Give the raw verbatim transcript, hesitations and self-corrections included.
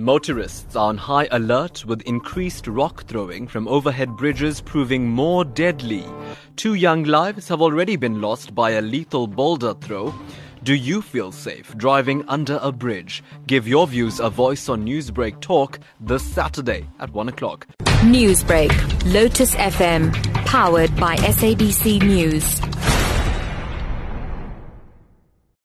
Motorists are on high alert with increased rock throwing from overhead bridges proving more deadly. Two young lives have already been lost by a lethal boulder throw. Do you feel safe driving under a bridge? Give your views a voice on Newsbreak Talk this Saturday at one o'clock. Newsbreak, Lotus F M, powered by S A B C News.